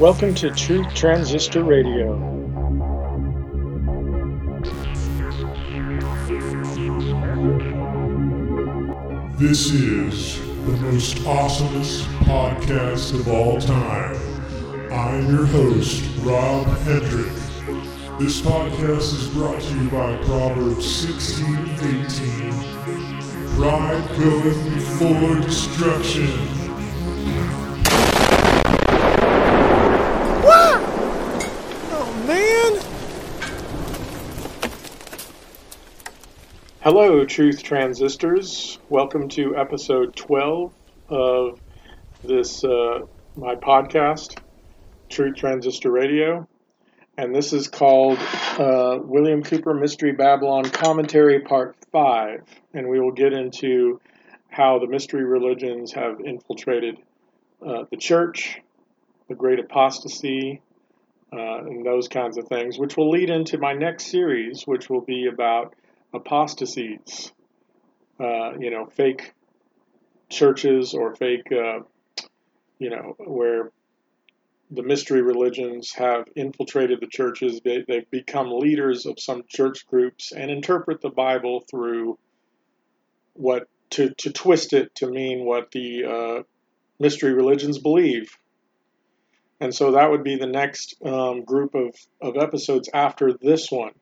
Welcome to True Transistor Radio. This is the most awesomest podcast of all time. I'm your host, Rob Hedrick. This podcast is brought to you by Proverbs 16:18. Pride goeth before destruction. Hello, Truth Transistors. Welcome to episode 12 of this, my podcast, Truth Transistor Radio. And this is called William Cooper Mystery Babylon Commentary Part 5. And we will get into how the mystery religions have infiltrated the church, the great apostasy, and those kinds of things, which will lead into my next series, which will be about apostasies, fake churches or fake, where the mystery religions have infiltrated the churches. They've become leaders of some church groups and interpret the Bible through what to twist it to mean what the mystery religions believe. And so that would be the next group of episodes after this one.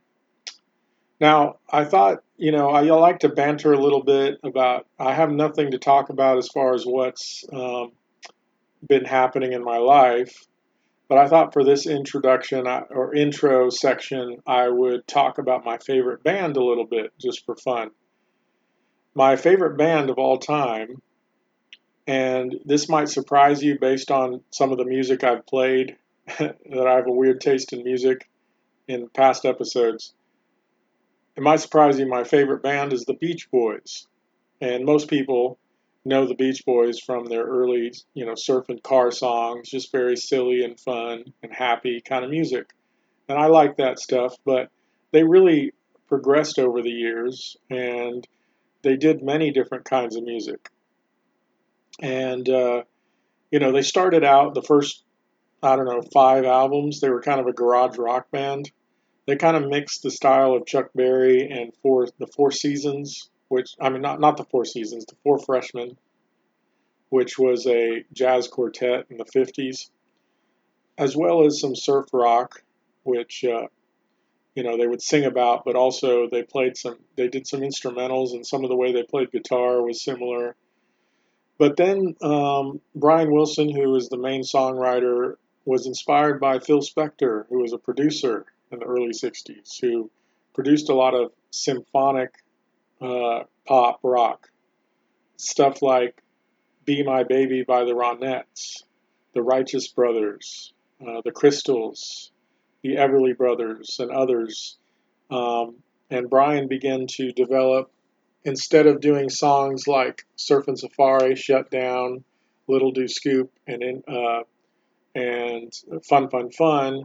Now, I thought, I like to banter a little bit about, I have nothing to talk about as far as what's been happening in my life, but I thought for this introduction or intro section, I would talk about my favorite band a little bit, just for fun. My favorite band of all time, and this might surprise you based on some of the music I've played, that I have a weird taste in music in past episodes. It might surprise you, my favorite band is the Beach Boys. And most people know the Beach Boys from their early, surf and car songs, just very silly and fun and happy kind of music. And I like that stuff, but they really progressed over the years, and they did many different kinds of music. And, they started out the first, 5 albums. They were kind of a garage rock band. They kind of mixed the style of Chuck Berry and the Four Seasons, which, not the Four Seasons, the Four Freshmen, which was a jazz quartet in the 50s, as well as some surf rock, which, they would sing about, but also they did some instrumentals, and some of the way they played guitar was similar. But then Brian Wilson, who is the main songwriter, was inspired by Phil Spector, who was a producer in the early 60s, who produced a lot of symphonic pop rock. Stuff like Be My Baby by the Ronettes, the Righteous Brothers, the Crystals, the Everly Brothers, and others. And Brian began to develop, instead of doing songs like Surf and Safari, Shut Down, Little Do Scoop, and Fun, Fun, Fun,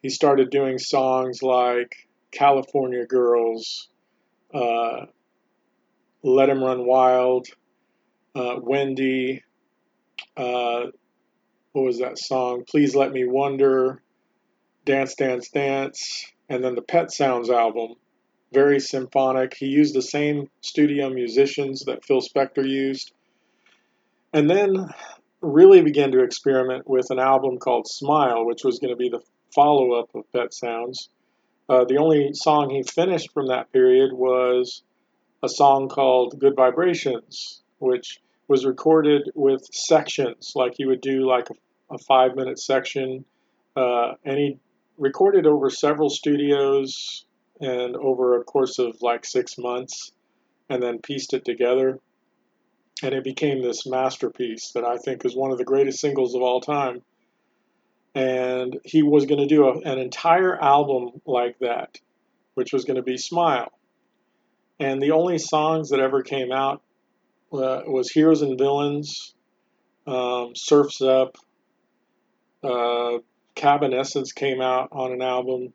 he started doing songs like California Girls, Let 'Em Run Wild, Wendy, what was that song? Please Let Me Wonder, Dance, Dance, Dance, and then the Pet Sounds album. Very symphonic. He used the same studio musicians that Phil Spector used. And then really began to experiment with an album called Smile, which was going to be the follow-up of Pet Sounds. The only song he finished from that period was a song called Good Vibrations, which was recorded with sections, like he would do like a 5-minute section. And he recorded over several studios and over a course of like 6 months, and then pieced it together. And it became this masterpiece that I think is one of the greatest singles of all time. And he was going to do an entire album like that, which was going to be Smile. And the only songs that ever came out was Heroes and Villains, Surf's Up, Cabin Essence came out on an album.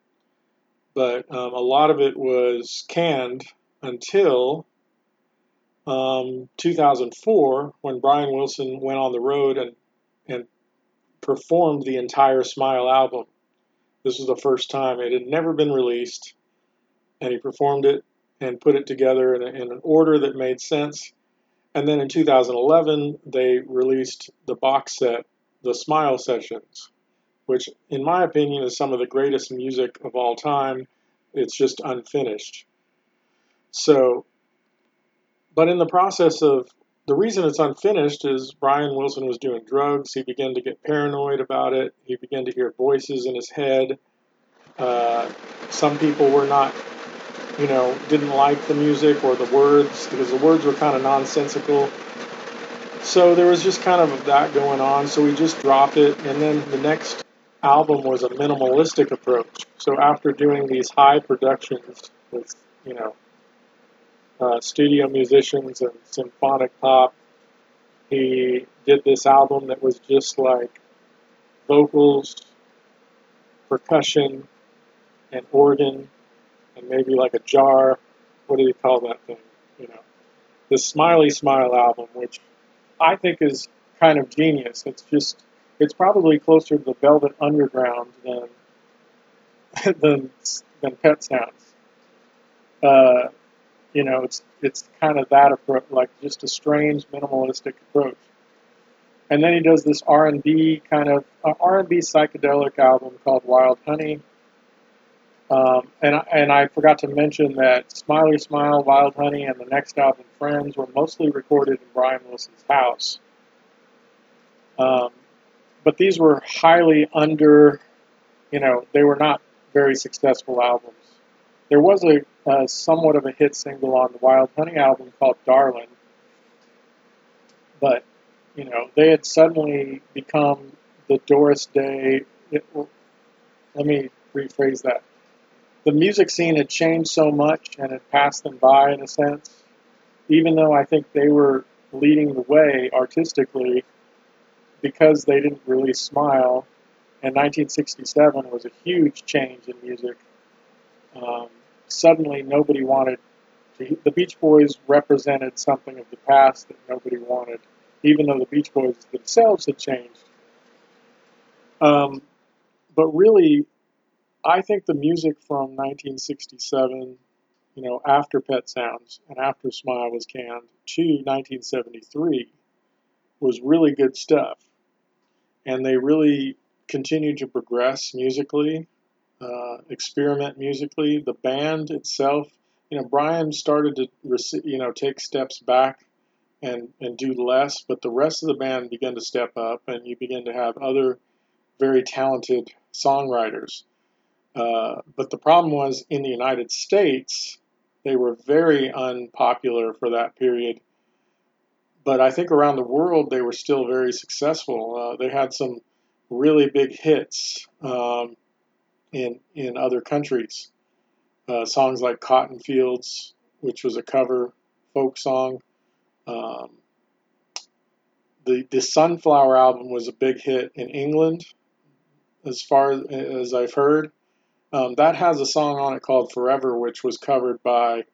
But a lot of it was canned until 2004, when Brian Wilson went on the road and performed the entire Smile album. This was the first time. It had never been released, and he performed it and put it together in an order that made sense. And then in 2011, they released the box set, The Smile Sessions, which, in my opinion, is some of the greatest music of all time. It's just unfinished. So, but in the process of, the reason it's unfinished is Brian Wilson was doing drugs. He began to get paranoid about it. He began to hear voices in his head. Some people were not, didn't like the music or the words, because the words were kind of nonsensical. So there was just kind of that going on. So we just dropped it. And then the next album was a minimalistic approach. So after doing these high productions with, studio musicians and symphonic pop, he did this album that was just like vocals, percussion, and organ, and maybe like a jar. What do you call that thing? The Smiley Smile album, which I think is kind of genius. It's probably closer to the Velvet Underground than Pet Sounds. It's kind of that approach, like just a strange minimalistic approach. And then he does this R&B kind of R&B psychedelic album called Wild Honey. And I forgot to mention that Smiley Smile, Wild Honey, and the next album Friends were mostly recorded in Brian Wilson's house. But these were highly they were not very successful albums. There was a somewhat of a hit single on the Wild Honey album called Darwin. But, they had suddenly become the Doris Day. Let me rephrase that. The music scene had changed so much and had passed them by in a sense. Even though I think they were leading the way artistically because they didn't really Smile. And 1967 was a huge change in music. Suddenly nobody wanted to, the Beach Boys represented something of the past that nobody wanted, even though the Beach Boys themselves had changed. But really, I think the music from 1967, after Pet Sounds and after Smile was canned, to 1973 was really good stuff. And they really continued to progress musically. Experiment musically. The band itself, Brian started to take steps back and do less, but the rest of the band began to step up, and you begin to have other very talented songwriters. But the problem was, in the United States, they were very unpopular for that period. But I think around the world, they were still very successful. They had some really big hits. In other countries. Songs like Cotton Fields, which was a cover folk song. The Sunflower album was a big hit in England, as far as I've heard. That has a song on it called Forever, which was covered by,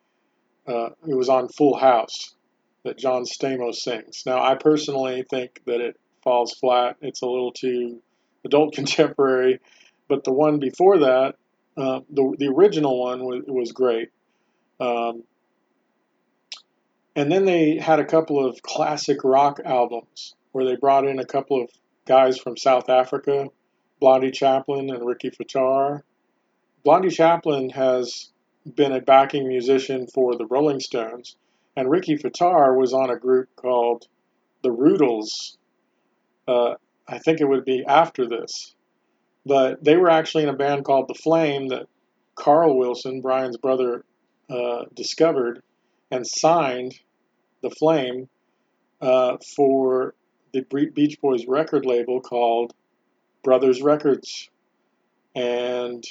it was on Full House, that John Stamos sings. Now, I personally think that it falls flat. It's a little too adult contemporary. But the one before that, the original one was great. And then they had a couple of classic rock albums where they brought in a couple of guys from South Africa, Blondie Chaplin and Ricky Fataar. Blondie Chaplin has been a backing musician for the Rolling Stones, and Ricky Fataar was on a group called the Rudels. I think it would be after this. But they were actually in a band called The Flame that Carl Wilson, Brian's brother, discovered and signed The Flame for the Beach Boys record label called Brothers Records. And,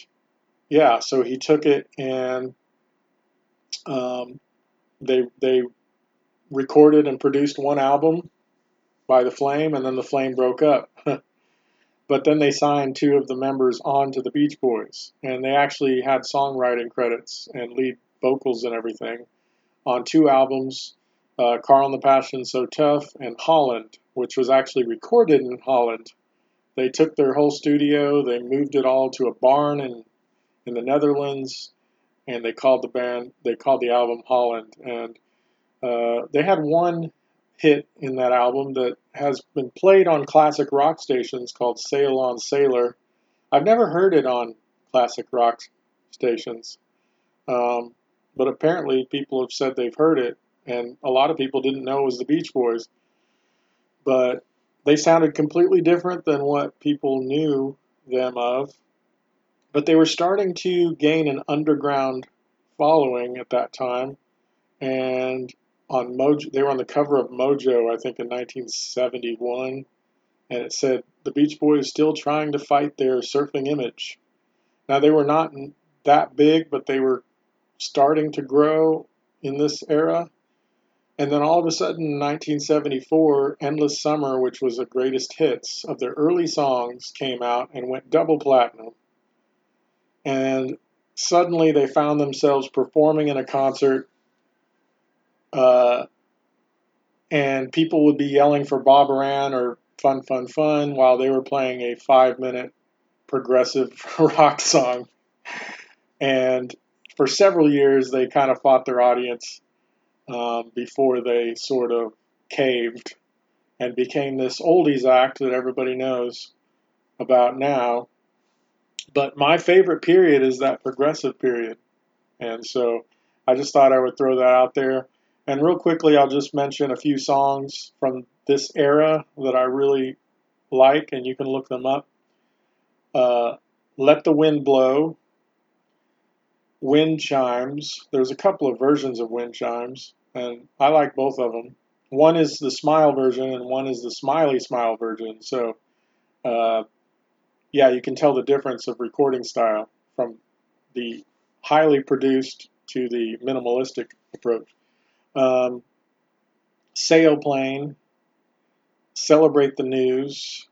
so he took it and they recorded and produced one album by The Flame, and then The Flame broke up. But then they signed two of the members onto the Beach Boys, and they actually had songwriting credits and lead vocals and everything on two albums, Carl and the Passion So Tough and Holland, which was actually recorded in Holland. They took their whole studio, they moved it all to a barn in the Netherlands, and they called the band, they called the album Holland. And they had one hit in that album that has been played on classic rock stations called Sail on Sailor. I've never heard it on classic rock stations, but apparently people have said they've heard it, and a lot of people didn't know it was the Beach Boys. But they sounded completely different than what people knew them of, but they were starting to gain an underground following at that time. And on Mojo, they were on the cover of Mojo, I think, in 1971, and it said, "The Beach Boys still trying to fight their surfing image." Now, they were not that big, but they were starting to grow in this era. And then all of a sudden, in 1974, Endless Summer, which was the greatest hits of their early songs, came out and went double platinum. And suddenly they found themselves performing in a concert, and people would be yelling for Bob Aran or Fun, Fun, Fun, while they were playing a 5-minute progressive rock song. And for several years, they kind of fought their audience before they sort of caved and became this oldies act that everybody knows about now. But my favorite period is that progressive period. And so I just thought I would throw that out there. And real quickly, I'll just mention a few songs from this era that I really like, and you can look them up. Let the Wind Blow, Wind Chimes. There's a couple of versions of Wind Chimes, and I like both of them. One is the Smile version, and one is the Smiley Smile version. So, yeah, you can tell the difference of recording style from the highly produced to the minimalistic approach. Sailplane, Celebrate the News,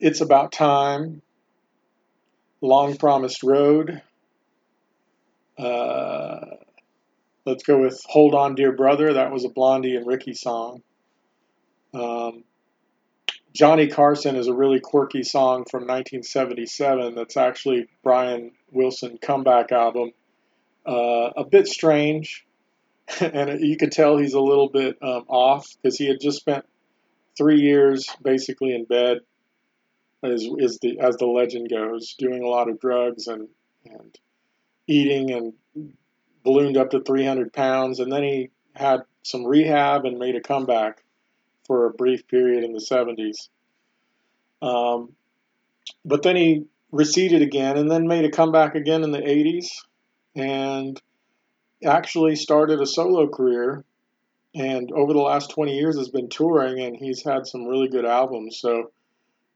It's About Time, Long Promised Road. Let's go with Hold On Dear Brother. That was a Blondie and Ricky song. Johnny Carson is a really quirky song from 1977 that's actually Brian Wilson comeback album. A bit strange, and you could tell he's a little bit off, because he had just spent 3 years basically in bed, as the legend goes, doing a lot of drugs and eating, and ballooned up to 300 pounds. And then he had some rehab and made a comeback for a brief period in the 70s. But then he receded again and then made a comeback again in the 80s and actually started a solo career. And over the last 20 years has been touring, and he's had some really good albums. So,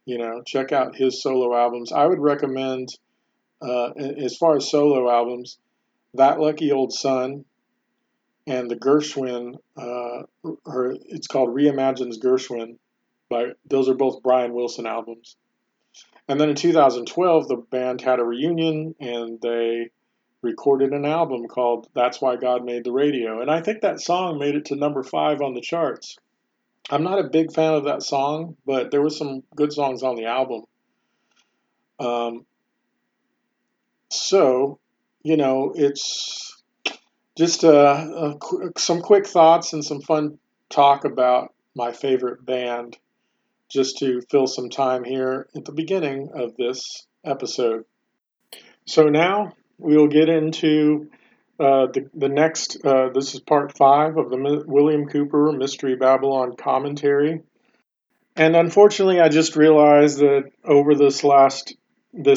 you know, check out his solo albums. I would recommend, as far as solo albums, That Lucky Old Son and the Gershwin, it's called Reimagines Gershwin. Those are both Brian Wilson albums. And then in 2012, the band had a reunion, and they recorded an album called That's Why God Made the Radio. And I think that song made it to number 5 on the charts. I'm not a big fan of that song, but there were some good songs on the album. So, you know, it's just some quick thoughts and some fun talk about my favorite band, just to fill some time here at the beginning of this episode. So now, we will get into the next, this is part 5 of the William Cooper Mystery Babylon commentary. And unfortunately, I just realized that over this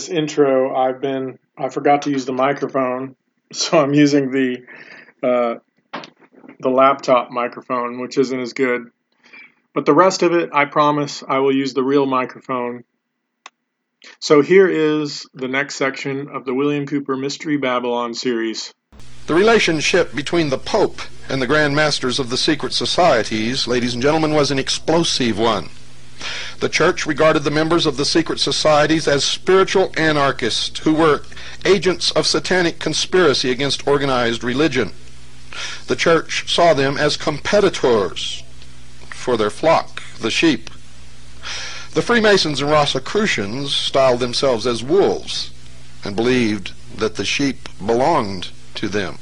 intro, I forgot to use the microphone. So I'm using the laptop microphone, which isn't as good. But the rest of it, I promise, I will use the real microphone. So here is the next section of the William Cooper Mystery Babylon series. The relationship between the Pope and the Grand Masters of the secret societies, ladies and gentlemen, was an explosive one. The Church regarded the members of the secret societies as spiritual anarchists who were agents of satanic conspiracy against organized religion. The Church saw them as competitors for their flock, the sheep. The Freemasons and Rosicrucians styled themselves as wolves and believed that the sheep belonged to them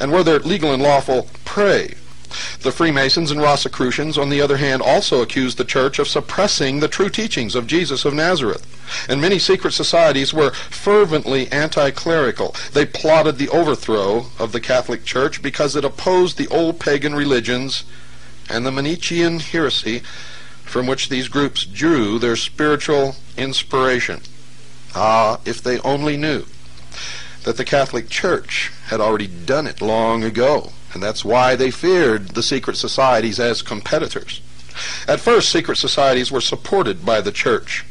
and were their legal and lawful prey. The Freemasons and Rosicrucians, on the other hand, also accused the Church of suppressing the true teachings of Jesus of Nazareth, and many secret societies were fervently anti-clerical. They plotted the overthrow of the Catholic Church because it opposed the old pagan religions and the Manichaean heresy from which these groups drew their spiritual inspiration. Ah, if they only knew that the Catholic Church had already done it long ago, and that's why they feared the secret societies as competitors. At first, secret societies were supported by the Church.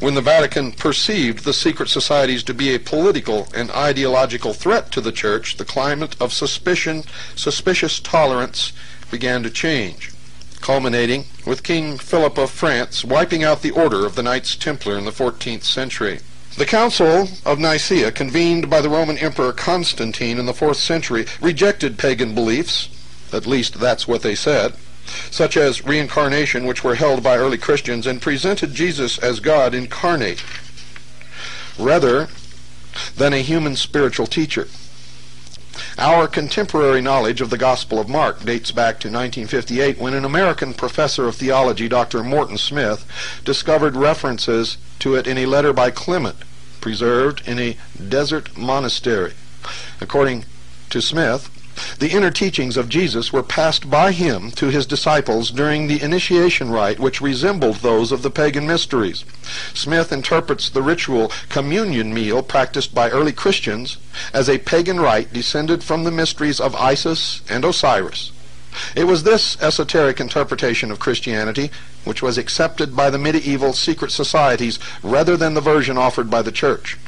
When the Vatican perceived the secret societies to be a political and ideological threat to the Church, the climate of suspicious tolerance began to change, culminating with King Philip of France wiping out the order of the Knights Templar in the 14th century. The Council of Nicaea, convened by the Roman Emperor Constantine in the 4th century, rejected pagan beliefs, at least that's what they said, such as reincarnation, which were held by early Christians, and presented Jesus as God incarnate, rather than a human spiritual teacher. Our contemporary knowledge of the Gospel of Mark dates back to 1958, when an American professor of theology, Dr. Morton Smith, discovered references to it in a letter by Clement, preserved in a desert monastery. According to Smith, the inner teachings of Jesus were passed by him to his disciples during the initiation rite, which resembled those of the pagan mysteries. Smith interprets the ritual communion meal practiced by early Christians as a pagan rite descended from the mysteries of Isis and Osiris. It was this esoteric interpretation of Christianity which was accepted by the medieval secret societies rather than the version offered by the Church.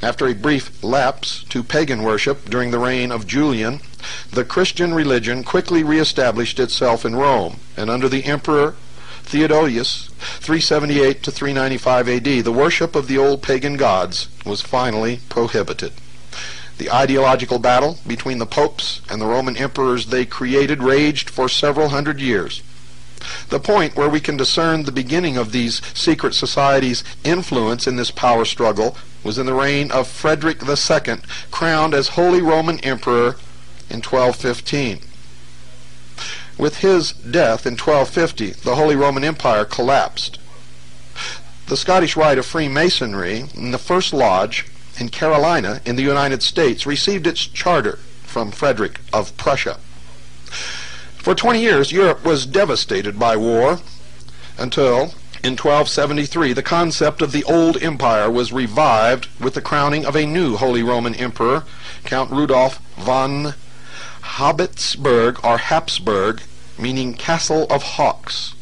After a brief lapse to pagan worship during the reign of Julian, the Christian religion quickly reestablished itself in Rome, and under the Emperor Theodosius, 378 to 395 AD, the worship of the old pagan gods was finally prohibited. The ideological battle between the popes and the Roman emperors they created raged for several hundred years. The point where we can discern the beginning of these secret societies' influence in this power struggle was in the reign of Frederick II, crowned as Holy Roman Emperor in 1215. With his death in 1250, the Holy Roman Empire collapsed. The Scottish Rite of Freemasonry in the First Lodge in Carolina in the United States received its charter from Frederick of Prussia. For 20 years, Europe was devastated by war until, in 1273, the concept of the old empire was revived with the crowning of a new Holy Roman Emperor, Count Rudolf von Habsburg, or Habsburg, meaning Castle of Hawks,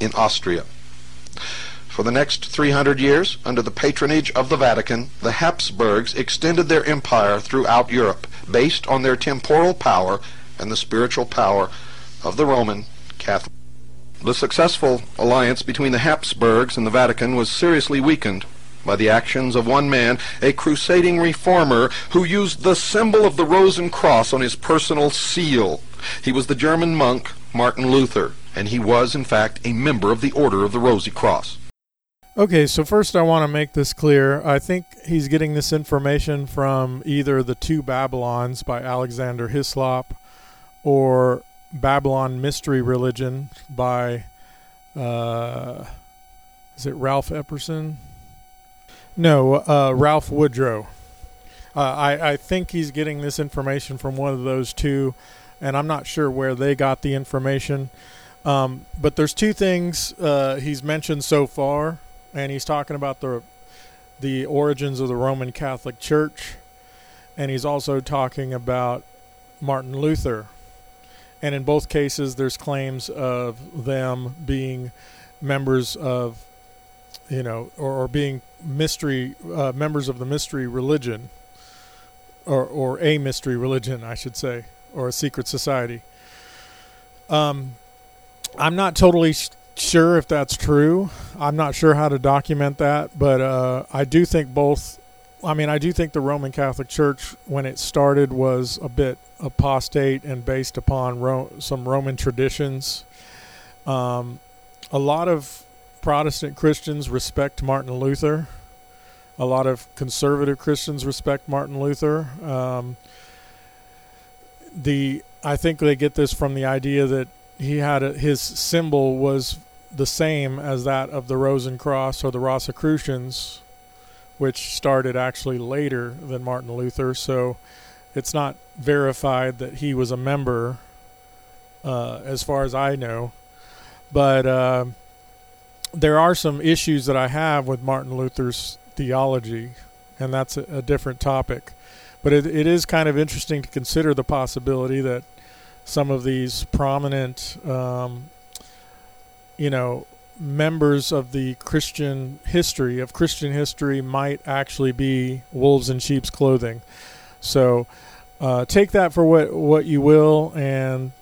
in Austria. For the next 300 years, under the patronage of the Vatican, the Habsburgs extended their empire throughout Europe, based on their temporal power and the spiritual power of the Roman Catholic. The successful alliance between the Habsburgs and the Vatican was seriously weakened by the actions of one man, a crusading reformer who used the symbol of the Rose and Cross on his personal seal. He was the German monk Martin Luther, and he was, in fact, a member of the Order of the Rosy Cross. Okay, so first I want to make this clear. I think he's getting this information from either The Two Babylons by Alexander Hislop or Babylon Mystery Religion by, is it Ralph Epperson? No, Ralph Woodrow. I think he's getting this information from one of those two, and I'm not sure where they got the information. But there's two things he's mentioned so far, and he's talking about the origins of the Roman Catholic Church, and he's also talking about Martin Luther. And in both cases, there's claims of them being members of, you know, or being members of the mystery religion, or a mystery religion, I should say, or a secret society. I'm not totally sure if that's true. I'm not sure how to document that, but I do think both. I mean, I do think the Roman Catholic Church, when it started, was a bit apostate and based upon some Roman traditions. A lot of Protestant Christians respect Martin Luther. A lot of conservative Christians respect Martin Luther. I think they get this from the idea that he had his symbol was the same as that of the Rosen Cross or the Rosicrucians, which started actually later than Martin Luther. So it's not verified that he was a member, as far as I know. But there are some issues that I have with Martin Luther's theology, and that's a different topic. But it is kind of interesting to consider the possibility that some of these prominent, members of the Christian history might actually be wolves in sheep's clothing. So take that for what you will, and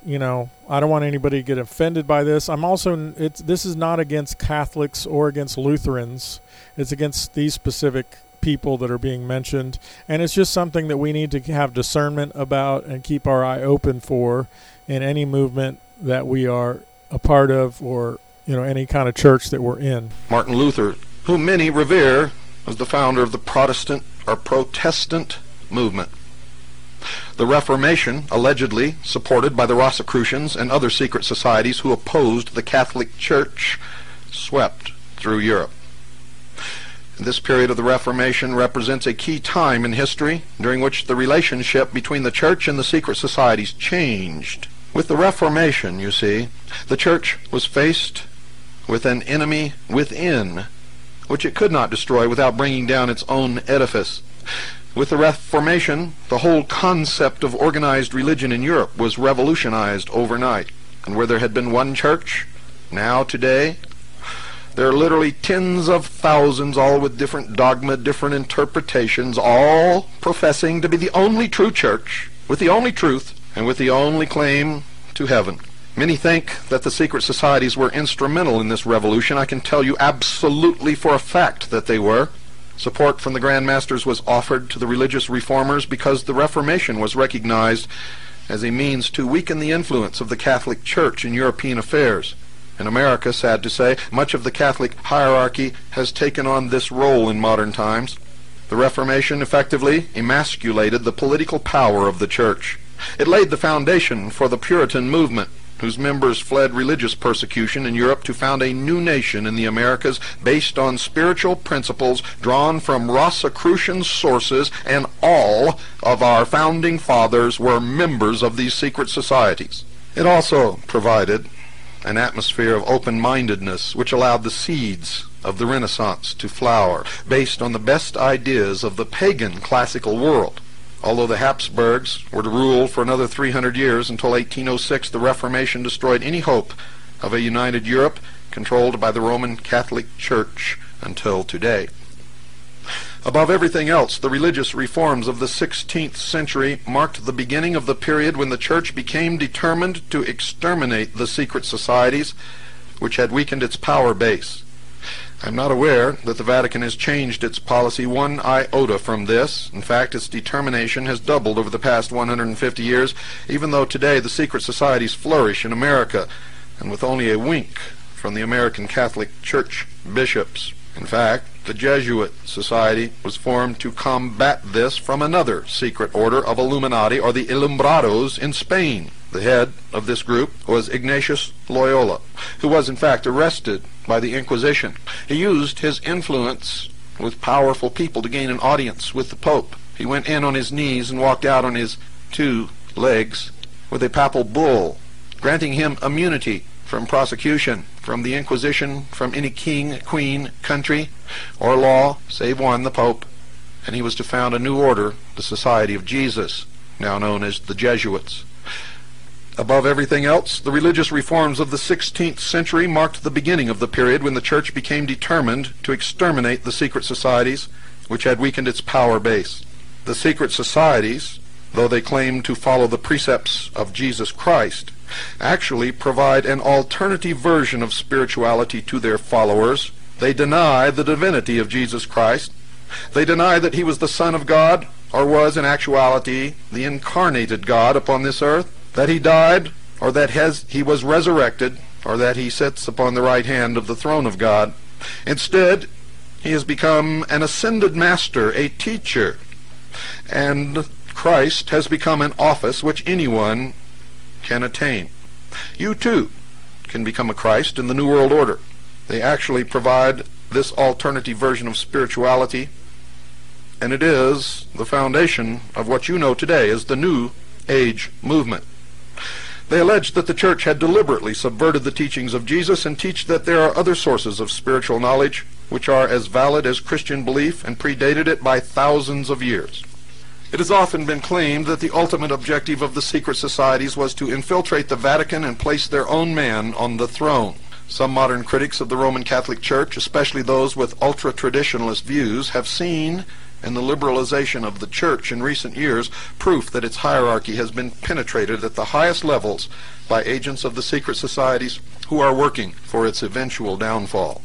I don't want anybody to get offended by this. I'm also this is not against Catholics or against Lutherans. It's against these specific people that are being mentioned, and it's just something that we need to have discernment about and keep our eye open for in any movement that we are a part of, or any kind of church that we're in. Martin Luther, whom many revere, was the founder of the Protestant or Protestant movement. The Reformation, allegedly supported by the Rosicrucians and other secret societies who opposed the Catholic Church, swept through Europe. This period of the Reformation represents a key time in history during which the relationship between the Church and the secret societies changed. With the Reformation, you see, the Church was faced with an enemy within, which it could not destroy without bringing down its own edifice. With the Reformation, the whole concept of organized religion in Europe was revolutionized overnight. And where there had been one church, now today, there are literally tens of thousands, all with different dogma, different interpretations, all professing to be the only true church, with the only truth, and with the only claim to heaven. Many think that the secret societies were instrumental in this revolution. I can tell you absolutely for a fact that they were. Support from the Grand Masters was offered to the religious reformers because the Reformation was recognized as a means to weaken the influence of the Catholic Church in European affairs. In America, sad to say, much of the Catholic hierarchy has taken on this role in modern times. The Reformation effectively emasculated the political power of the Church. It laid the foundation for the Puritan movement, whose members fled religious persecution in Europe to found a new nation in the Americas based on spiritual principles drawn from Rosicrucian sources, and all of our founding fathers were members of these secret societies. It also provided an atmosphere of open-mindedness which allowed the seeds of the Renaissance to flower, based on the best ideas of the pagan classical world. Although the Habsburgs were to rule for another 300 years until 1806, the Reformation destroyed any hope of a united Europe controlled by the Roman Catholic Church until today. Above everything else, the religious reforms of the 16th century marked the beginning of the period when the Church became determined to exterminate the secret societies which had weakened its power base. I'm not aware that the Vatican has changed its policy one iota from this. In fact, its determination has doubled over the past 150 years, even though today the secret societies flourish in America, and with only a wink from the American Catholic Church bishops. In fact, the Jesuit Society was formed to combat this from another secret order of Illuminati, or the Illuminados, in Spain. The head of this group was Ignatius Loyola, who was in fact arrested by the Inquisition. He used his influence with powerful people to gain an audience with the Pope. He went in on his knees and walked out on his two legs with a papal bull, granting him immunity from prosecution, from the Inquisition, from any king, queen, country, or law, save one, the Pope, and he was to found a new order, the Society of Jesus, now known as the Jesuits. Above everything else, the religious reforms of the 16th century marked the beginning of the period when the Church became determined to exterminate the secret societies which had weakened its power base. The secret societies, though they claimed to follow the precepts of Jesus Christ, actually provide an alternative version of spirituality to their followers. They deny the divinity of Jesus Christ. They deny that he was the Son of God, or was in actuality the incarnated God upon this earth, that he died, or that he was resurrected, or that he sits upon the right hand of the throne of God. Instead, he has become an ascended master, a teacher, and Christ has become an office which anyone can attain. You too can become a Christ in the New World Order. They actually provide this alternative version of spirituality, and it is the foundation of what you know today as the New Age movement. They alleged that the church had deliberately subverted the teachings of Jesus and teach that there are other sources of spiritual knowledge which are as valid as Christian belief and predated it by thousands of years. It has often been claimed that the ultimate objective of the secret societies was to infiltrate the Vatican and place their own man on the throne. Some modern critics of the Roman Catholic Church, especially those with ultra-traditionalist views, have seen in the liberalization of the Church in recent years proof that its hierarchy has been penetrated at the highest levels by agents of the secret societies who are working for its eventual downfall.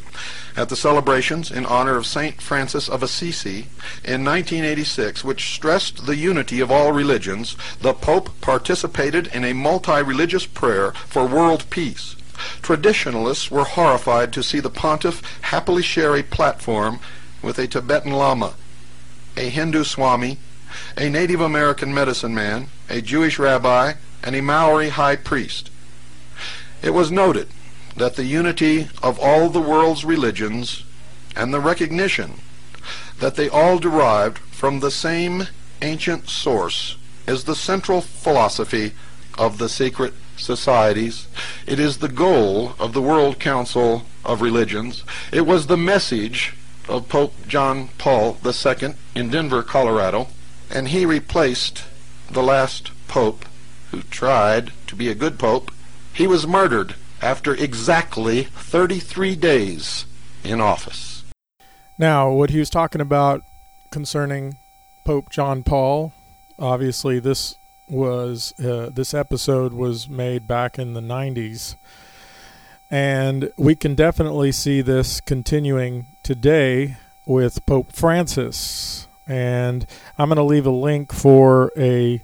At the celebrations in honor of St. Francis of Assisi in 1986, which stressed the unity of all religions, the Pope participated in a multi-religious prayer for world peace. Traditionalists were horrified to see the pontiff happily share a platform with a Tibetan lama, a Hindu swami, a Native American medicine man, a Jewish rabbi, and a Maori high priest. It was noted that the unity of all the world's religions and the recognition that they all derived from the same ancient source is the central philosophy of the secret societies. It is the goal of the World Council of Religions. It was the message of Pope John Paul II in Denver, Colorado, and he replaced the last pope who tried to be a good pope. He was murdered after exactly 33 days in office. Now, what he was talking about concerning Pope John Paul, obviously this was this episode was made back in the 90s, and we can definitely see this continuing today with Pope Francis. And I'm going to leave a link for a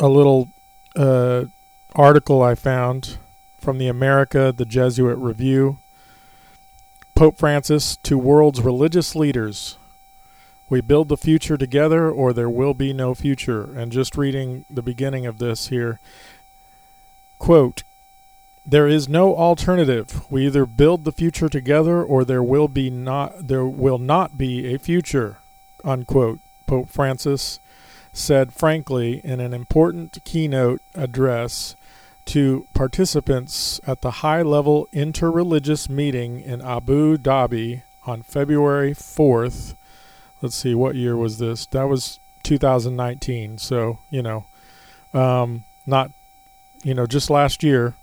little article I found from the America, the Jesuit Review. Pope Francis to world's religious leaders. We build the future together or there will be no future. And just reading the beginning of this here, quote, there is no alternative. We either build the future together or there will not be a future, unquote, Pope Francis said frankly in an important keynote address to participants at the high-level interreligious meeting in Abu Dhabi on February 4th. Let's see, what year was this? That was 2019, so, just last year.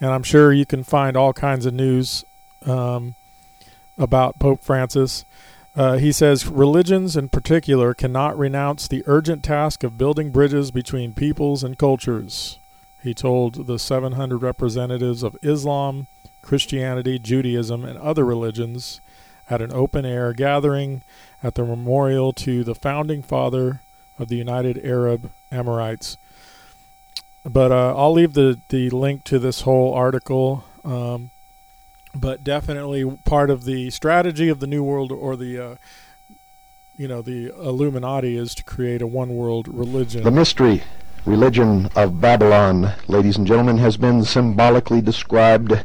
And I'm sure you can find all kinds of news about Pope Francis. He says, religions in particular cannot renounce the urgent task of building bridges between peoples and cultures. He told the 700 representatives of Islam, Christianity, Judaism, and other religions at an open-air gathering at the memorial to the founding father of the United Arab Emirates. But I'll leave the link to this whole article. But definitely part of the strategy of the New World or the Illuminati is to create a one-world religion. The mystery religion of Babylon, ladies and gentlemen, has been symbolically described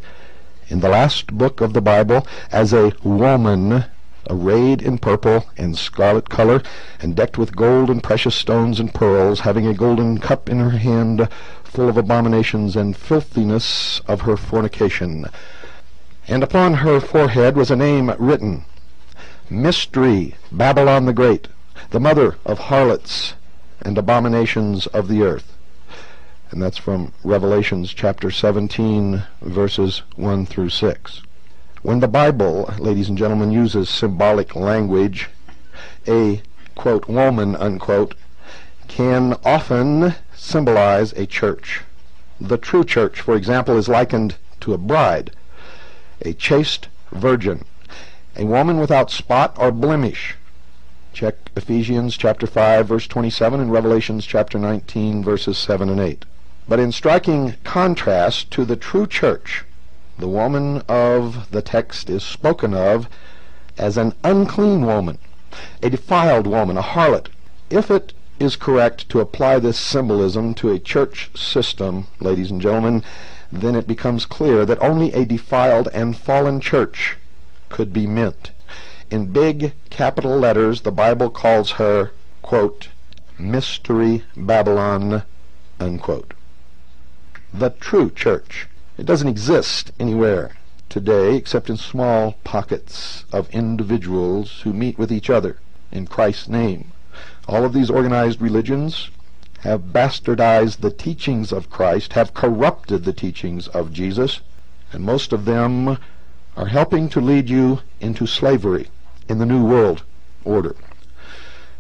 in the last book of the Bible as a woman arrayed in purple and scarlet color and decked with gold and precious stones and pearls, having a golden cup in her hand full of abominations and filthiness of her fornication. And upon her forehead was a name written, Mystery, Babylon the Great, the mother of harlots and abominations of the earth. And that's from Revelations chapter 17, verses 1 through 6. When the Bible, ladies and gentlemen, uses symbolic language, a, quote, woman, unquote, can often symbolize a church. The true church, for example, is likened to a bride, a chaste virgin, a woman without spot or blemish. Check Ephesians chapter 5 verse 27 and Revelations chapter 19 verses 7 and 8. but in striking contrast to the true church, the woman of the text is spoken of as an unclean woman, a defiled woman, a harlot. If it is correct to apply this symbolism to a church system, ladies and gentlemen, then it becomes clear that only a defiled and fallen church could be meant. In big capital letters, the Bible calls her, quote, Mystery Babylon, unquote. The true church. It doesn't exist anywhere today except in small pockets of individuals who meet with each other in Christ's name. All of these organized religions have bastardized the teachings of Christ, have corrupted the teachings of Jesus, and most of them are helping to lead you into slavery in the New World Order.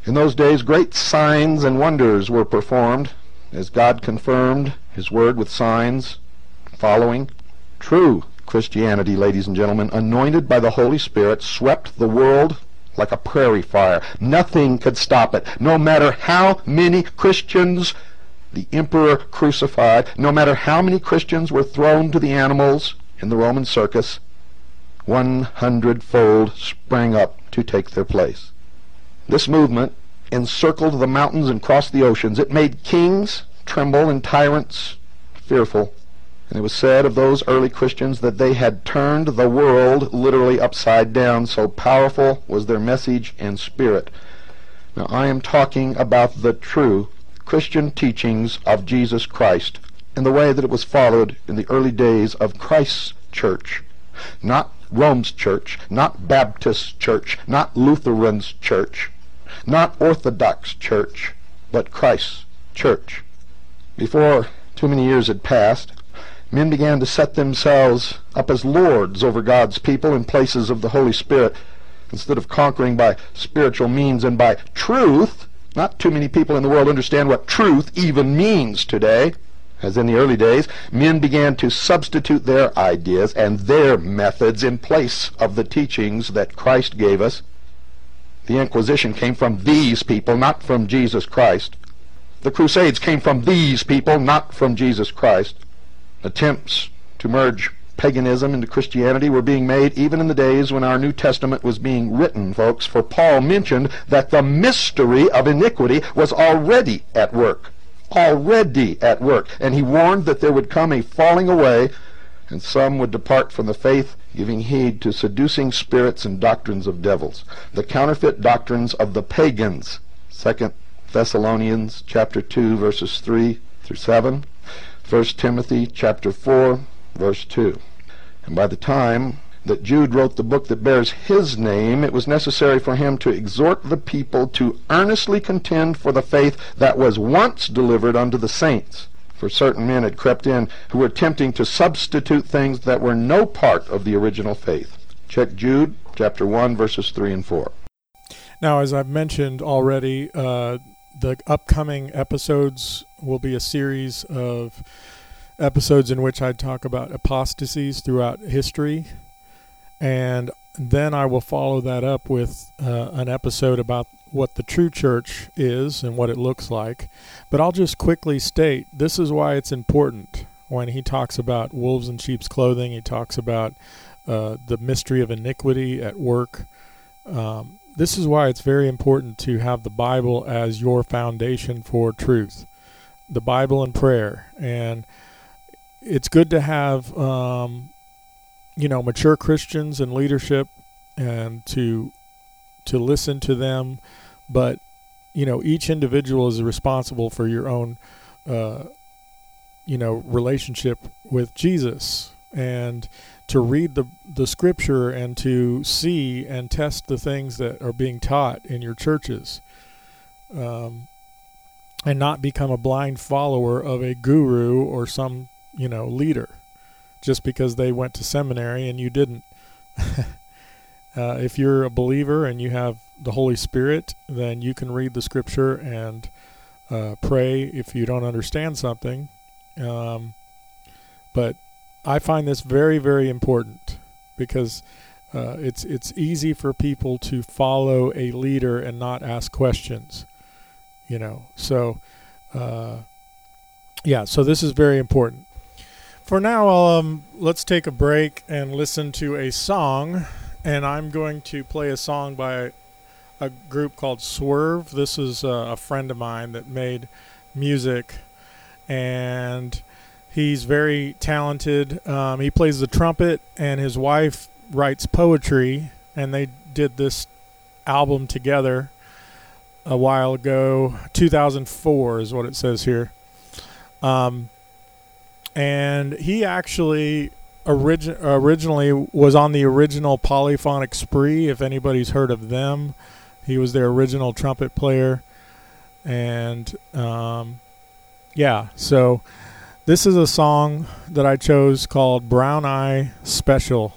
In those days, great signs and wonders were performed as God confirmed His Word with signs following. True Christianity, ladies and gentlemen, anointed by the Holy Spirit, swept the world like a prairie fire. Nothing could stop it. No matter how many Christians the emperor crucified, no matter how many Christians were thrown to the animals in the Roman circus, 100-fold sprang up to take their place. This movement encircled the mountains and crossed the oceans. It made kings tremble and tyrants fearful. And it was said of those early Christians that they had turned the world literally upside down, so powerful was their message and spirit. Now, I am talking about the true Christian teachings of Jesus Christ and the way that it was followed in the early days of Christ's church, not Rome's church, not Baptist's church, not Lutheran's church, not Orthodox church, but Christ's church. Before too many years had passed, men began to set themselves up as lords over God's people in places of the Holy Spirit, instead of conquering by spiritual means and by truth. Not too many people in the world understand what truth even means today. As in the early days, men began to substitute their ideas and their methods in place of the teachings that Christ gave us. The Inquisition came from these people, not from Jesus Christ. The Crusades came from these people, not from Jesus Christ. Attempts to merge paganism into Christianity were being made even in the days when our New Testament was being written, folks, for Paul mentioned that the mystery of iniquity was already at work, and he warned that there would come a falling away, and some would depart from the faith, giving heed to seducing spirits and doctrines of devils, the counterfeit doctrines of the pagans. 2 Thessalonians chapter 2, verses 3 through 7. 1 Timothy chapter 4, verse 2. And by the time that Jude wrote the book that bears his name, it was necessary for him to exhort the people to earnestly contend for the faith that was once delivered unto the saints. For certain men had crept in who were attempting to substitute things that were no part of the original faith. Check Jude chapter 1, verses 3 and 4. Now, as I've mentioned already, the upcoming episodes will be a series of episodes in which I talk about apostasies throughout history, and then I will follow that up with an episode about what the true church is and what it looks like. But I'll just quickly state, this is why it's important when he talks about wolves in sheep's clothing. He talks about the mystery of iniquity at work. This is why it's very important to have the Bible as your foundation for truth, the Bible and prayer. And it's good to have, mature Christians in leadership and to listen to them. But, each individual is responsible for your own, relationship with Jesus, and to read the scripture and to see and test the things that are being taught in your churches, and not become a blind follower of a guru or some, leader just because they went to seminary and you didn't. If you're a believer and you have the Holy Spirit, then you can read the scripture and pray if you don't understand something. But I find this very, very important because it's easy for people to follow a leader and not ask questions, So Yeah, so this is very important. For now, let's take a break and listen to a song. And I'm going to play a song by a group called Swirve. This is a friend of mine that made music, and he's very talented. He plays the trumpet, and his wife writes poetry, and they did this album together a while ago. 2004 is what it says here. And he actually originally was on the original Polyphonic Spree, if anybody's heard of them. He was their original trumpet player. And, yeah, so this is a song that I chose called Brown Eye Special.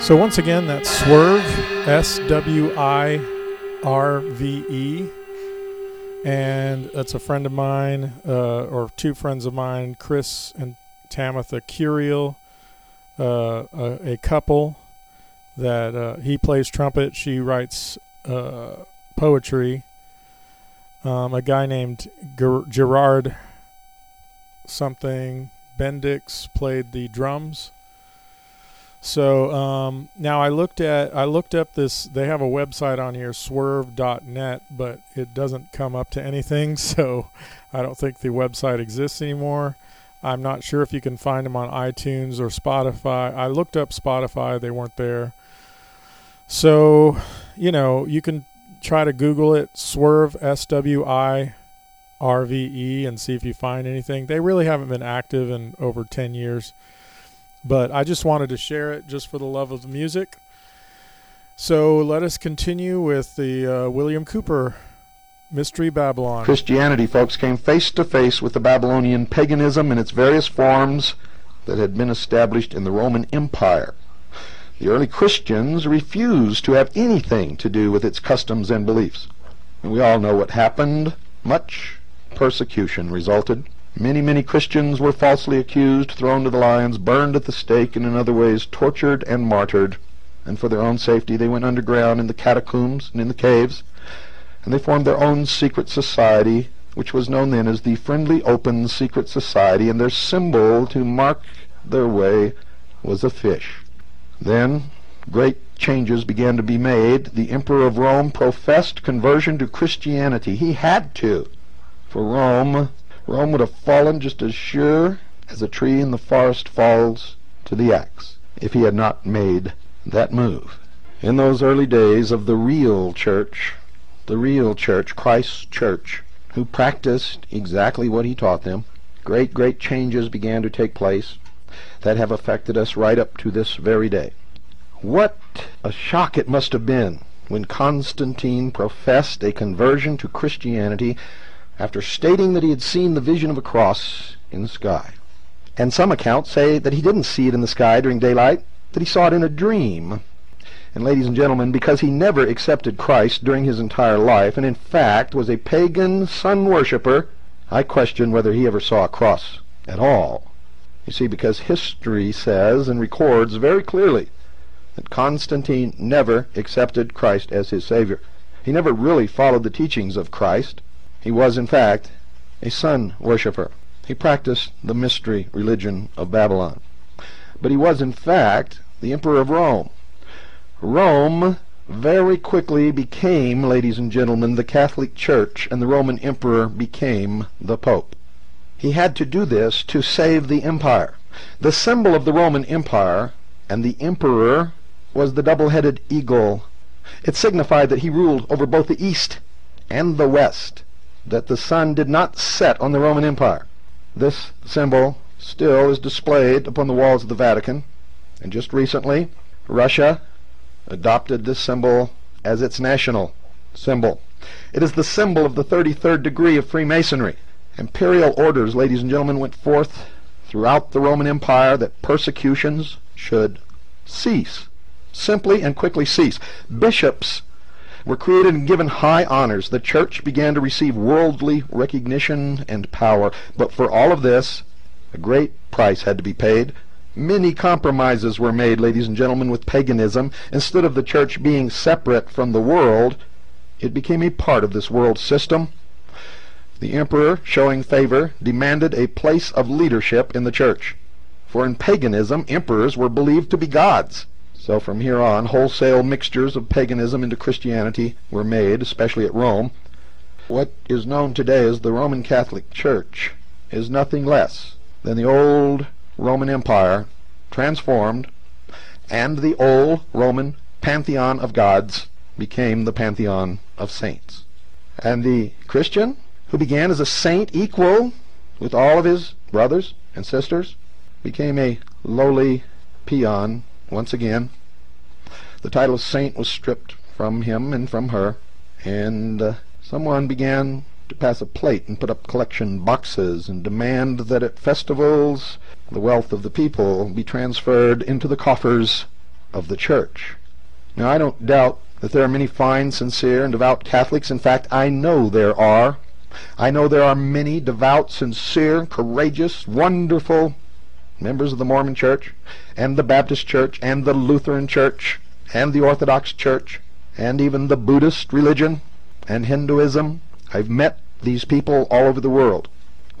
So once again, that's Swirve, Swirve, and that's a friend of mine, or two friends of mine, Chris and Tamitha Curiel, a couple that he plays trumpet, she writes poetry. A guy named Gerard something Bendix played the drums. So now I looked up this. They have a website on here, swirve.net, but it doesn't come up to anything. So I don't think the website exists anymore. I'm not sure if you can find them on iTunes or Spotify. I looked up Spotify; they weren't there. So you know you can try to Google it. Swirve, S W I RVE and see if you find anything. They really haven't been active in over 10 years. But I just wanted to share it just for the love of the music. So let us continue with the William Cooper, Mystery Babylon. Christianity, folks, came face to face with the Babylonian paganism in its various forms that had been established in the Roman Empire. The early Christians refused to have anything to do with its customs and beliefs. And we all know what happened. Much persecution resulted. Many, many Christians were falsely accused, thrown to the lions, burned at the stake, and in other ways tortured and martyred. And for their own safety, they went underground in the catacombs and in the caves, and they formed their own secret society, which was known then as the Friendly Open Secret Society, and their symbol to mark their way was a fish. Then great changes began to be made. The Emperor of Rome professed conversion to Christianity. He had to, for Rome would have fallen just as sure as a tree in the forest falls to the axe if he had not made that move. In those early days of the real church, Christ's church, who practiced exactly what he taught them, great changes began to take place that have affected us right up to this very day. What a shock it must have been when Constantine professed a conversion to Christianity after stating that he had seen the vision of a cross in the sky. And some accounts say that he didn't see it in the sky during daylight, that he saw it in a dream. And ladies and gentlemen, because he never accepted Christ during his entire life, and in fact was a pagan sun worshipper, I question whether he ever saw a cross at all. You see, because history says and records very clearly that Constantine never accepted Christ as his Savior. He never really followed the teachings of Christ. He was, in fact, a sun worshipper. He practiced the mystery religion of Babylon. But he was, in fact, the Emperor of Rome. Rome very quickly became, ladies and gentlemen, the Catholic Church, and the Roman Emperor became the Pope. He had to do this to save the empire. The symbol of the Roman Empire and the Emperor was the double-headed eagle. It signified that he ruled over both the East and the West, that the sun did not set on the Roman Empire. This symbol still is displayed upon the walls of the Vatican, and just recently Russia adopted this symbol as its national symbol. It is the symbol of the 33rd degree of Freemasonry. Imperial orders, ladies and gentlemen, went forth throughout the Roman Empire that persecutions should cease, simply and quickly cease. Bishops were created and given high honors. The church began to receive worldly recognition and power. But for all of this, a great price had to be paid. Many compromises were made, ladies and gentlemen, with paganism. Instead of the church being separate from the world, it became a part of this world system. The emperor, showing favor, demanded a place of leadership in the church. For in paganism, emperors were believed to be gods. So from here on, wholesale mixtures of paganism into Christianity were made, especially at Rome. What is known today as the Roman Catholic Church is nothing less than the old Roman Empire transformed, and the old Roman pantheon of gods became the pantheon of saints. And the Christian, who began as a saint equal with all of his brothers and sisters, became a lowly peon. Once again, the title of saint was stripped from him and from her, and someone began to pass a plate and put up collection boxes and demand that at festivals the wealth of the people be transferred into the coffers of the church. Now, I don't doubt that there are many fine, sincere, and devout Catholics. In fact, I know there are. I know there are many devout, sincere, courageous, wonderful members of the Mormon Church, and the Baptist Church, and the Lutheran Church, and the Orthodox Church, and even the Buddhist religion, and Hinduism. I've met these people all over the world.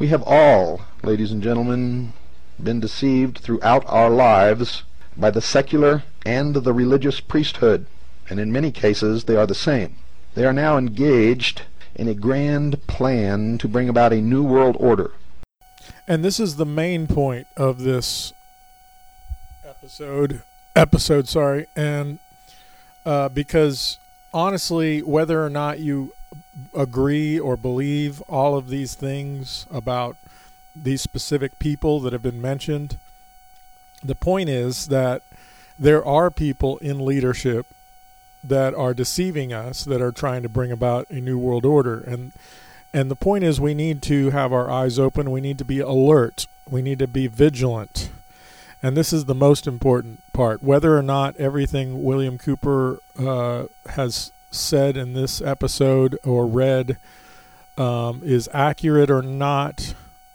We have all, ladies and gentlemen, been deceived throughout our lives by the secular and the religious priesthood, and in many cases they are the same. They are now engaged in a grand plan to bring about a new world order. And this is the main point of this episode, because honestly, whether or not you agree or believe all of these things about these specific people that have been mentioned. The point is that there are people in leadership that are deceiving us, that are trying to bring about a new world order. And the point is, we need to have our eyes open. We need to be alert. We need to be vigilant. And this is the most important part. Whether or not everything William Cooper has said in this episode or read is accurate or not,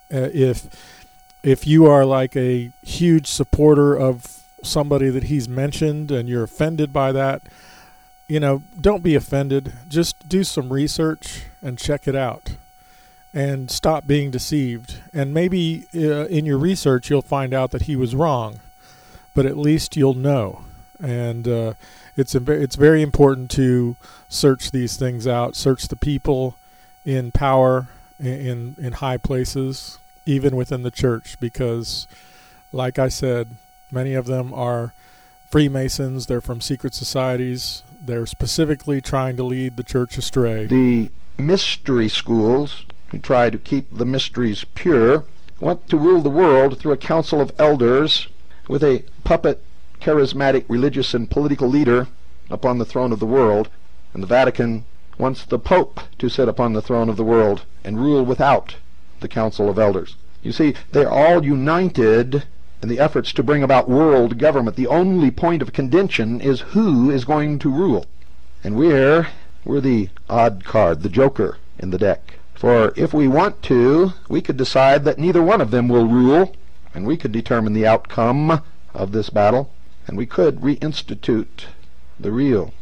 if you are like a huge supporter of somebody that he's mentioned and you're offended by that, you know, don't be offended. Just do some research and check it out and stop being deceived. And maybe in your research, you'll find out that he was wrong, but at least you'll know. And it's very important to search these things out, search the people in power, in high places, even within the church, because like I said, many of them are Freemasons. They're from secret societies. They're specifically trying to lead the church astray. The mystery schools, who try to keep the mysteries pure, want to rule the world through a council of elders with a puppet, charismatic, religious, and political leader upon the throne of the world. And the Vatican wants the Pope to sit upon the throne of the world and rule without the council of elders. You see, they're all united in the efforts to bring about world government. The only point of contention is who is going to rule. And we're the odd card, the joker in the deck. For if we want to, we could decide that neither one of them will rule, and we could determine the outcome of this battle, and we could reinstitute the real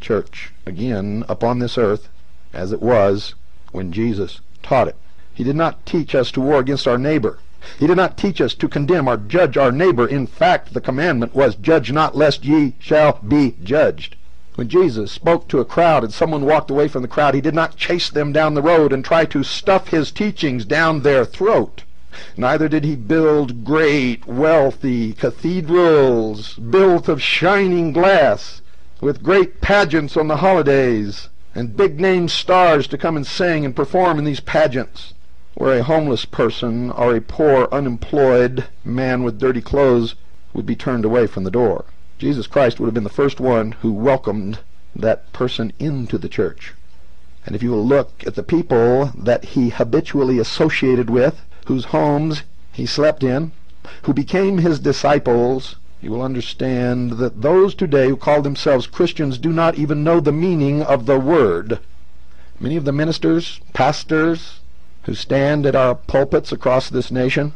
church again upon this earth as it was when Jesus taught it. He did not teach us to war against our neighbor. He did not teach us to condemn or judge our neighbor. In fact, the commandment was, "Judge not, lest ye shall be judged." When Jesus spoke to a crowd and someone walked away from the crowd, he did not chase them down the road and try to stuff his teachings down their throat. Neither did he build great, wealthy cathedrals built of shining glass with great pageants on the holidays and big-name stars to come and sing and perform in these pageants, where a homeless person or a poor, unemployed man with dirty clothes would be turned away from the door. Jesus Christ would have been the first one who welcomed that person into the church. And if you will look at the people that he habitually associated with, whose homes he slept in, who became his disciples, you will understand that those today who call themselves Christians do not even know the meaning of the word. Many of the ministers, pastors, who stand at our pulpits across this nation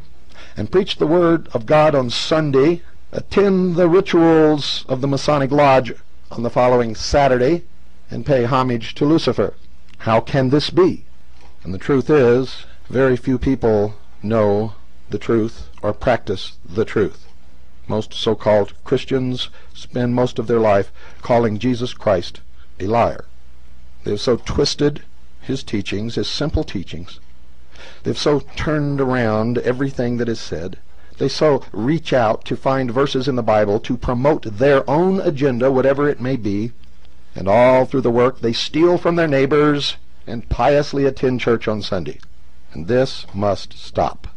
and preach the word of God on Sunday, attend the rituals of the Masonic Lodge on the following Saturday, and pay homage to Lucifer. How can this be? And the truth is, very few people know the truth or practice the truth. Most so-called Christians spend most of their life calling Jesus Christ a liar. They've so twisted his teachings, his simple teachings. They've so turned around everything that is said. They so reach out to find verses in the Bible to promote their own agenda, whatever it may be, and all through the work they steal from their neighbors and piously attend church on Sunday. And this must stop.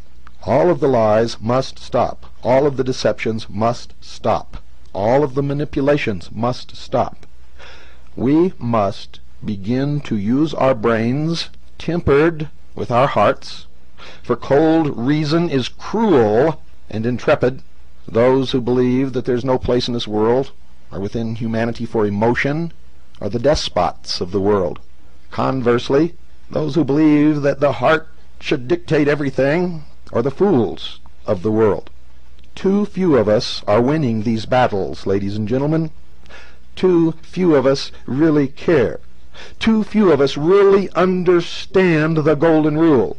All of the lies must stop. All of the deceptions must stop. All of the manipulations must stop. We must begin to use our brains, tempered with our hearts, for cold reason is cruel and intrepid. Those who believe that there's no place in this world or within humanity for emotion are the despots of the world. Conversely, those who believe that the heart should dictate everything are the fools of the world. Too few of us are winning these battles, ladies and gentlemen. Too few of us really care. Too few of us really understand the golden rule.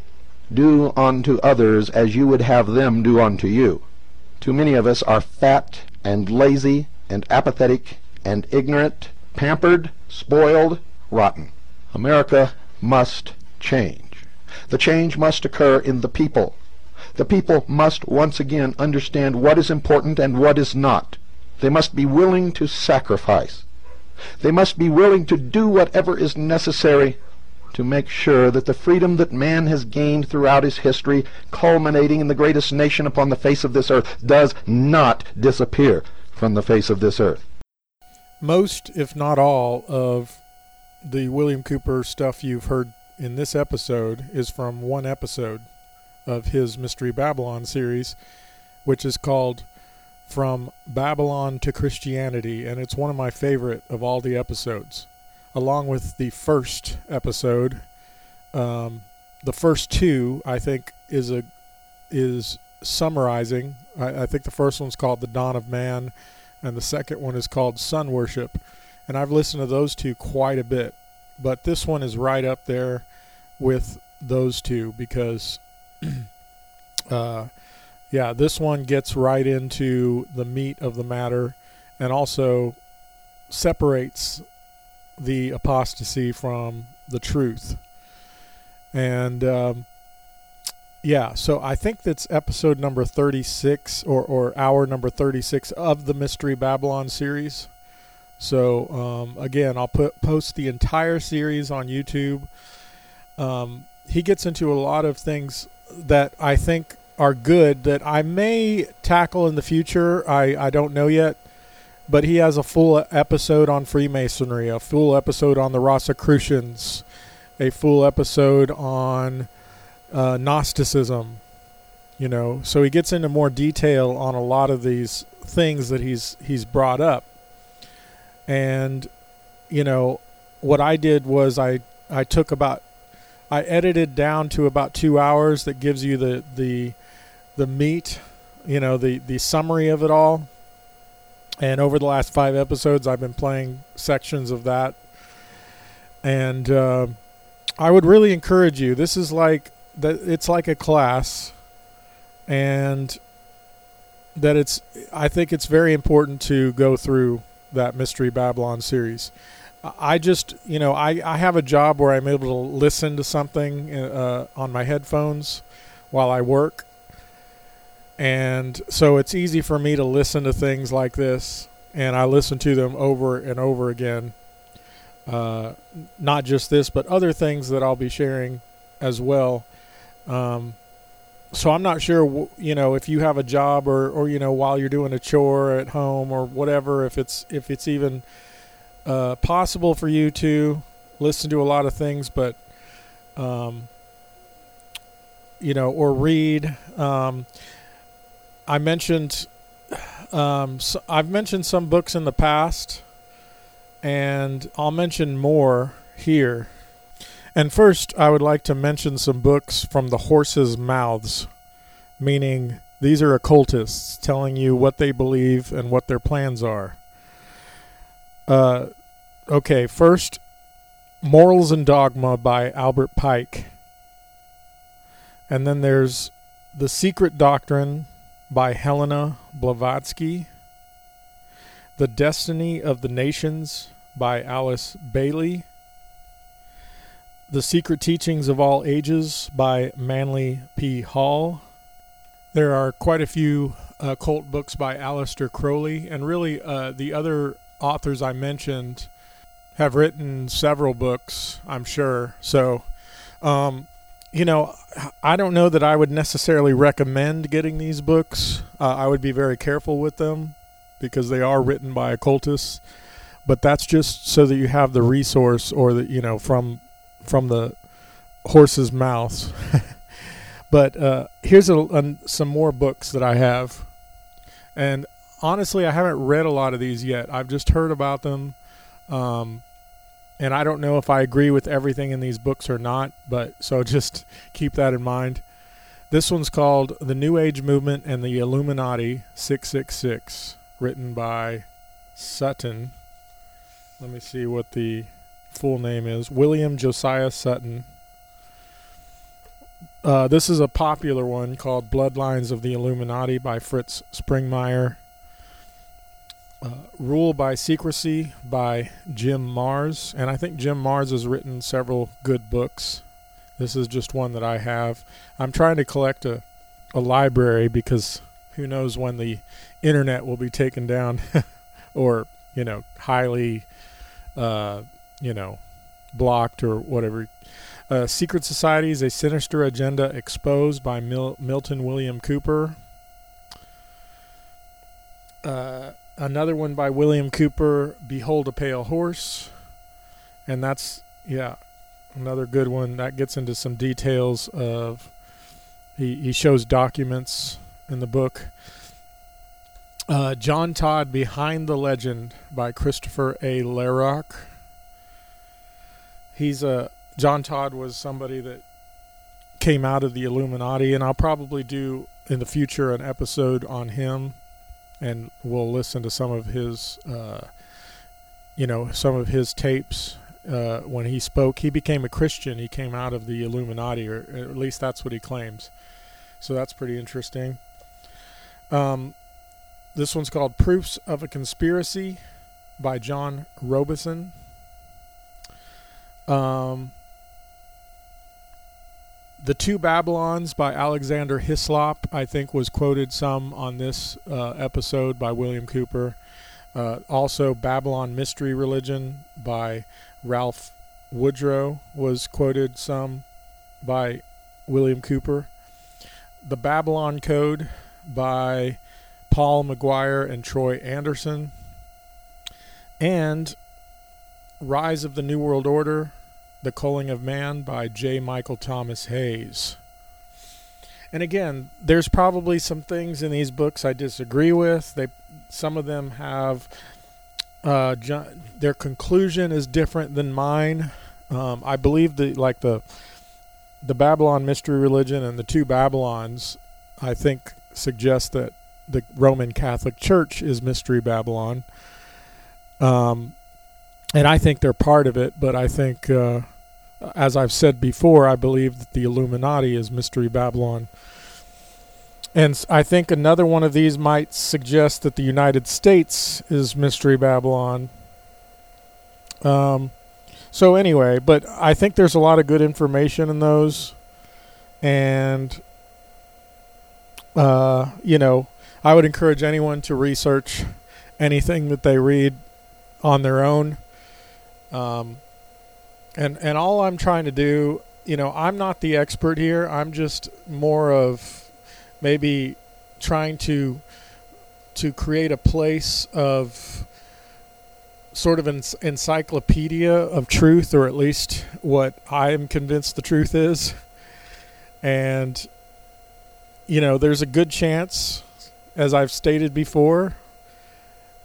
Do unto others as you would have them do unto you. Too many of us are fat and lazy and apathetic and ignorant, pampered, spoiled, rotten. America must change. The change must occur in the people. The people must once again understand what is important and what is not. They must be willing to sacrifice. They must be willing to do whatever is necessary to make sure that the freedom that man has gained throughout his history, culminating in the greatest nation upon the face of this earth, does not disappear from the face of this earth. Most, if not all, of the William Cooper stuff you've heard in this episode is from one episode of his Mystery Babylon series, which is called From Babylon to Christianity, and it's one of my favorite of all the episodes, along with the first episode. The first two, I think, is summarizing. I think the first one's called The Dawn of Man, and the second one is called Sun Worship, and I've listened to those two quite a bit, but this one is right up there with those two because yeah, this one gets right into the meat of the matter and also separates the apostasy from the truth. And, yeah, so I think that's episode number 36 or hour number 36 of the Mystery Babylon series. So, again, I'll post the entire series on YouTube. He gets into a lot of things that I think are good that I may tackle in the future. I don't know yet, but he has a full episode on Freemasonry, a full episode on the Rosicrucians, a full episode on Gnosticism, you know, so he gets into more detail on a lot of these things that he's brought up. And, you know, what I did was I edited down to about 2 hours. That gives you the meat, you know, the summary of it all. And over the last 5 episodes, I've been playing sections of that. And I would really encourage you. This is like it's like a class, and that it's. I think it's very important to go through that Mystery Babylon series. I just, you know, I have a job where I'm able to listen to something on my headphones while I work. And so it's easy for me to listen to things like this. And I listen to them over and over again. Not just this, but other things that I'll be sharing as well. So I'm not sure, you know, if you have a job or, you know, while you're doing a chore at home or whatever, if it's even possible for you to listen to a lot of things, but you know, or read. I mentioned so I've mentioned some books in the past, and I'll mention more here. And first, I would like to mention some books from the horses' mouths, meaning these are occultists telling you what they believe and what their plans are. Okay, first, Morals and Dogma by Albert Pike. And then there's The Secret Doctrine by Helena Blavatsky. The Destiny of the Nations by Alice Bailey. The Secret Teachings of All Ages by Manly P. Hall. There are quite a few occult books by Aleister Crowley, and really the other authors I mentioned have written several books, I'm sure. So, you know, I don't know that I would necessarily recommend getting these books. I would be very careful with them because they are written by occultists, but that's just so that you have the resource or the, you know, from the horse's mouth. But here's some more books that I have. And honestly, I haven't read a lot of these yet. I've just heard about them, and I don't know if I agree with everything in these books or not, but so just keep that in mind. This one's called The New Age Movement and the Illuminati 666, written by Sutton. Let me see what the full name is. William Josiah Sutton. This is a popular one called Bloodlines of the Illuminati by Fritz Springmeier. Rule by Secrecy by Jim Mars. And I think Jim Mars has written several good books. This is just one that I have. I'm trying to collect a library because who knows when the internet will be taken down or, you know, highly, you know, blocked or whatever. Secret Societies, A Sinister Agenda Exposed by Milton William Cooper. Another one by William Cooper, Behold a Pale Horse. And that's, yeah, another good one. That gets into some details of, he shows documents in the book. John Todd, Behind the Legend by Christopher A. Larrock. John Todd was somebody that came out of the Illuminati, and I'll probably do in the future an episode on him, and we'll listen to some of his, some of his tapes. When he spoke, he became a Christian. He came out of the Illuminati, or at least that's what he claims. So that's pretty interesting. This one's called Proofs of a Conspiracy by John Robeson. The Two Babylons by Alexander Hislop, I think, was quoted some on this episode by William Cooper. Also, Babylon Mystery Religion by Ralph Woodrow was quoted some by William Cooper. The Babylon Code by Paul McGuire and Troy Anderson, and Rise of the New World Order, The Culling of Man by J. Michael Thomas Hayes. And again, there's probably some things in these books I disagree with. Some of them have, their conclusion is different than mine. I believe the Babylon Mystery Religion and the Two Babylons, I think, suggest that the Roman Catholic Church is Mystery Babylon. And I think they're part of it, but I think, as I've said before, I believe that the Illuminati is Mystery Babylon. And I think another one of these might suggest that the United States is Mystery Babylon. So anyway, but I think there's a lot of good information in those. And, I would encourage anyone to research anything that they read on their own. And all I'm trying to do, I'm not the expert here. I'm just more of maybe trying to create a place of sort of an encyclopedia of truth, or at least what I am convinced the truth is. And, there's a good chance, as I've stated before,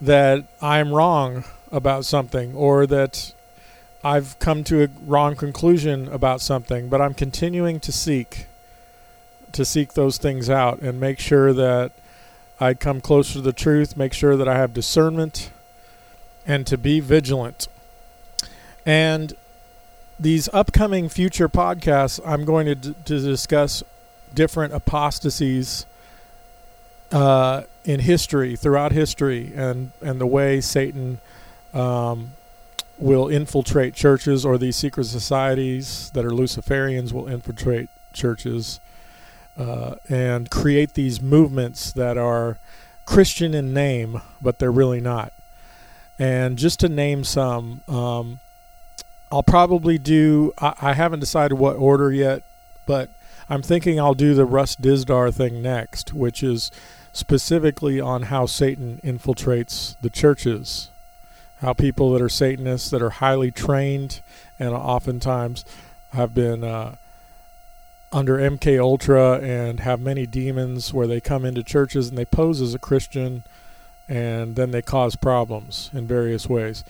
that I'm wrong about something, or that I've come to a wrong conclusion about something, but I'm continuing to seek those things out and make sure that I come closer to the truth, make sure that I have discernment, and to be vigilant. And these upcoming future podcasts, I'm going to discuss different apostasies in history, throughout history, and the way Satan will infiltrate churches, or these secret societies that are Luciferians will infiltrate churches and create these movements that are Christian in name, but they're really not. And just to name some, I'll probably do, I haven't decided what order yet, but I'm thinking I'll do the Russ Dizdar thing next, which is specifically on how Satan infiltrates the churches, how people that are Satanists, that are highly trained and oftentimes have been under MK Ultra and have many demons, where they come into churches and they pose as a Christian and then they cause problems in various ways.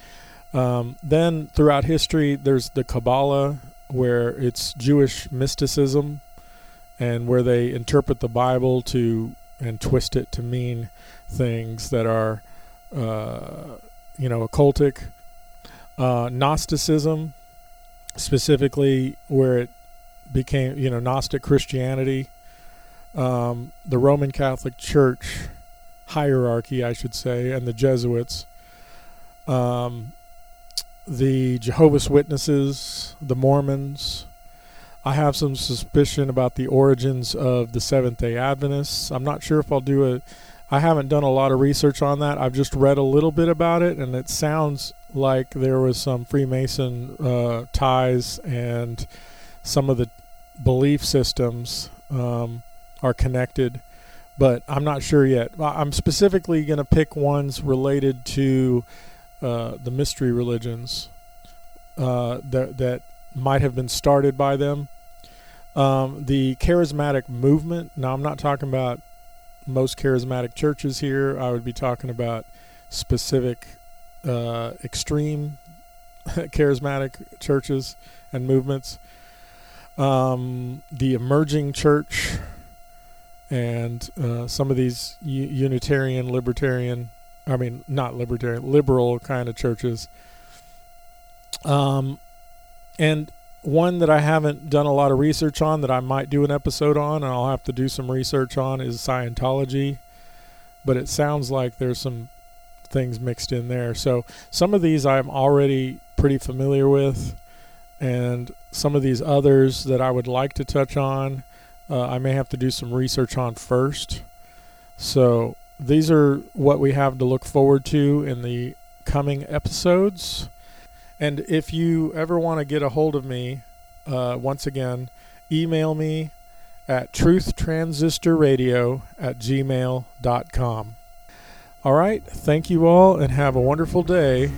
Then throughout history, there's the Kabbalah, where it's Jewish mysticism, and where they interpret the Bible and twist it to mean things that are, occultic. Gnosticism, specifically, where it became, Gnostic Christianity. The Roman Catholic Church hierarchy, I should say, and the Jesuits. The Jehovah's Witnesses, the Mormons. I have some suspicion about the origins of the Seventh-day Adventists. I'm not sure if I'll do I haven't done a lot of research on that. I've just read a little bit about it, and it sounds like there was some Freemason ties, and some of the belief systems are connected, but I'm not sure yet. I'm specifically going to pick ones related to the mystery religions that might have been started by them. The charismatic movement. Now, I'm not talking about most charismatic churches here. I would be talking about specific extreme charismatic churches and movements. The emerging church, and some of these Unitarian, liberal kind of churches. And one that I haven't done a lot of research on that I might do an episode on, and I'll have to do some research on, is Scientology. But it sounds like there's some things mixed in there. So some of these I'm already pretty familiar with, and some of these others that I would like to touch on, I may have to do some research on first. So these are what we have to look forward to in the coming episodes. And if you ever want to get a hold of me, once again, email me at truthtransistorradio@gmail.com. All right. Thank you all, and have a wonderful day.